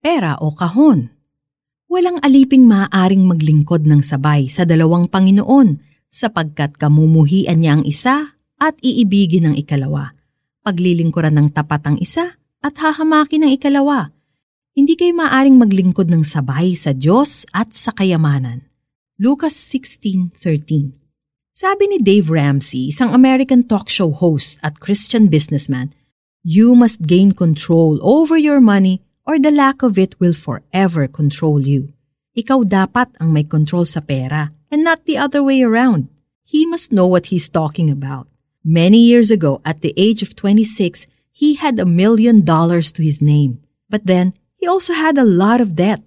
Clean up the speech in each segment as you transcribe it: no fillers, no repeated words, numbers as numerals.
pera o kahon. Walang aliping maaaring maglingkod ng sabay sa dalawang Panginoon sapagkat kamumuhian niya ang isa at iibigin ang ikalawa. Paglilingkuran ng tapat ang isa at hahamakin ang ikalawa. Hindi kayo maaaring maglingkod ng sabay sa Diyos at sa kayamanan. Lucas 16:13. Sabi ni Dave Ramsey, isang American talk show host at Christian businessman, "You must gain control over your money or the lack of it will forever control you." Ikaw dapat ang may control sa pera and not the other way around. He must know what he's talking about. Many years ago, at the age of 26, he had $1 million to his name. But then, he also had a lot of debt.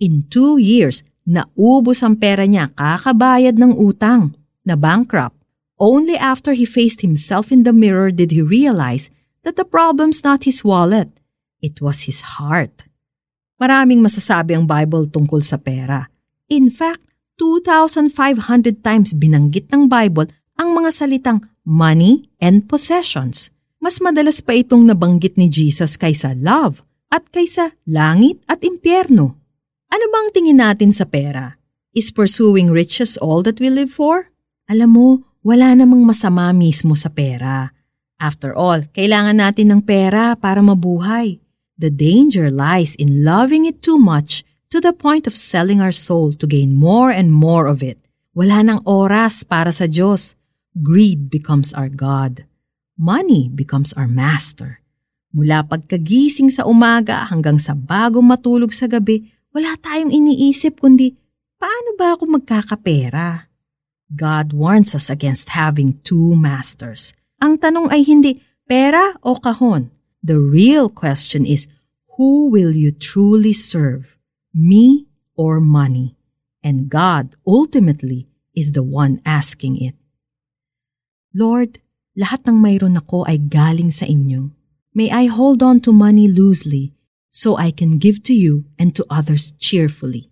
In 2 years, naubos ang pera niya kakabayad ng utang, na bankrupt. Only after he faced himself in the mirror did he realize that the problem's not his wallet. It was his heart. Maraming masasabi ang Bible tungkol sa pera. In fact, 2,500 times binanggit ng Bible ang mga salitang money and possessions. Mas madalas pa itong nabanggit ni Jesus kaysa love at kaysa langit at impyerno. Ano bang tingin natin sa pera? Is pursuing riches all that we live for? Alam mo, wala namang masama mismo sa pera. After all, kailangan natin ng pera para mabuhay. The danger lies in loving it too much to the point of selling our soul to gain more and more of it. Wala nang oras para sa Diyos. Greed becomes our God. Money becomes our master. Mula pagkagising sa umaga hanggang sa bago matulog sa gabi, wala tayong iniisip kundi, paano ba ako magkakapera? God warns us against having two masters. Ang tanong ay hindi pera o kahon. The real question is, who will you truly serve, me or money? And God, ultimately, is the one asking it. Lord, lahat ng mayroon ako ay galing sa inyo. May I hold on to money loosely so I can give to you and to others cheerfully.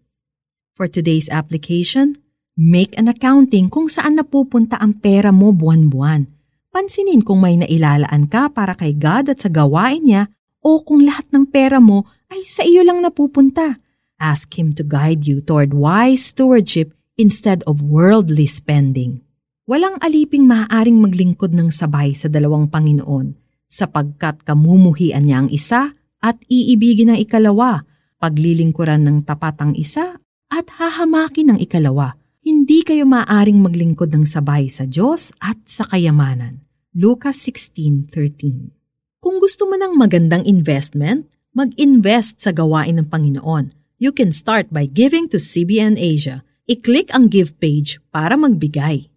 For today's application, make an accounting kung saan napupunta ang pera mo buwan-buwan. Pansinin kung may nailalaan ka para kay God at sa gawain niya o kung lahat ng pera mo ay sa iyo lang napupunta. Ask Him to guide you toward wise stewardship instead of worldly spending. Walang aliping maaaring maglingkod ng sabay sa dalawang Panginoon sapagkat kamumuhian niya ang isa at iibigin ang ikalawa, paglilingkuran ng tapat ang isa at hahamakin ang ikalawa. Hindi kayo maaaring maglingkod ng sabay sa Diyos at sa kayamanan. Lucas 16:13. Kung gusto mo ng magandang investment, mag-invest sa gawain ng Panginoon. You can start by giving to CBN Asia. I-click ang give page para magbigay.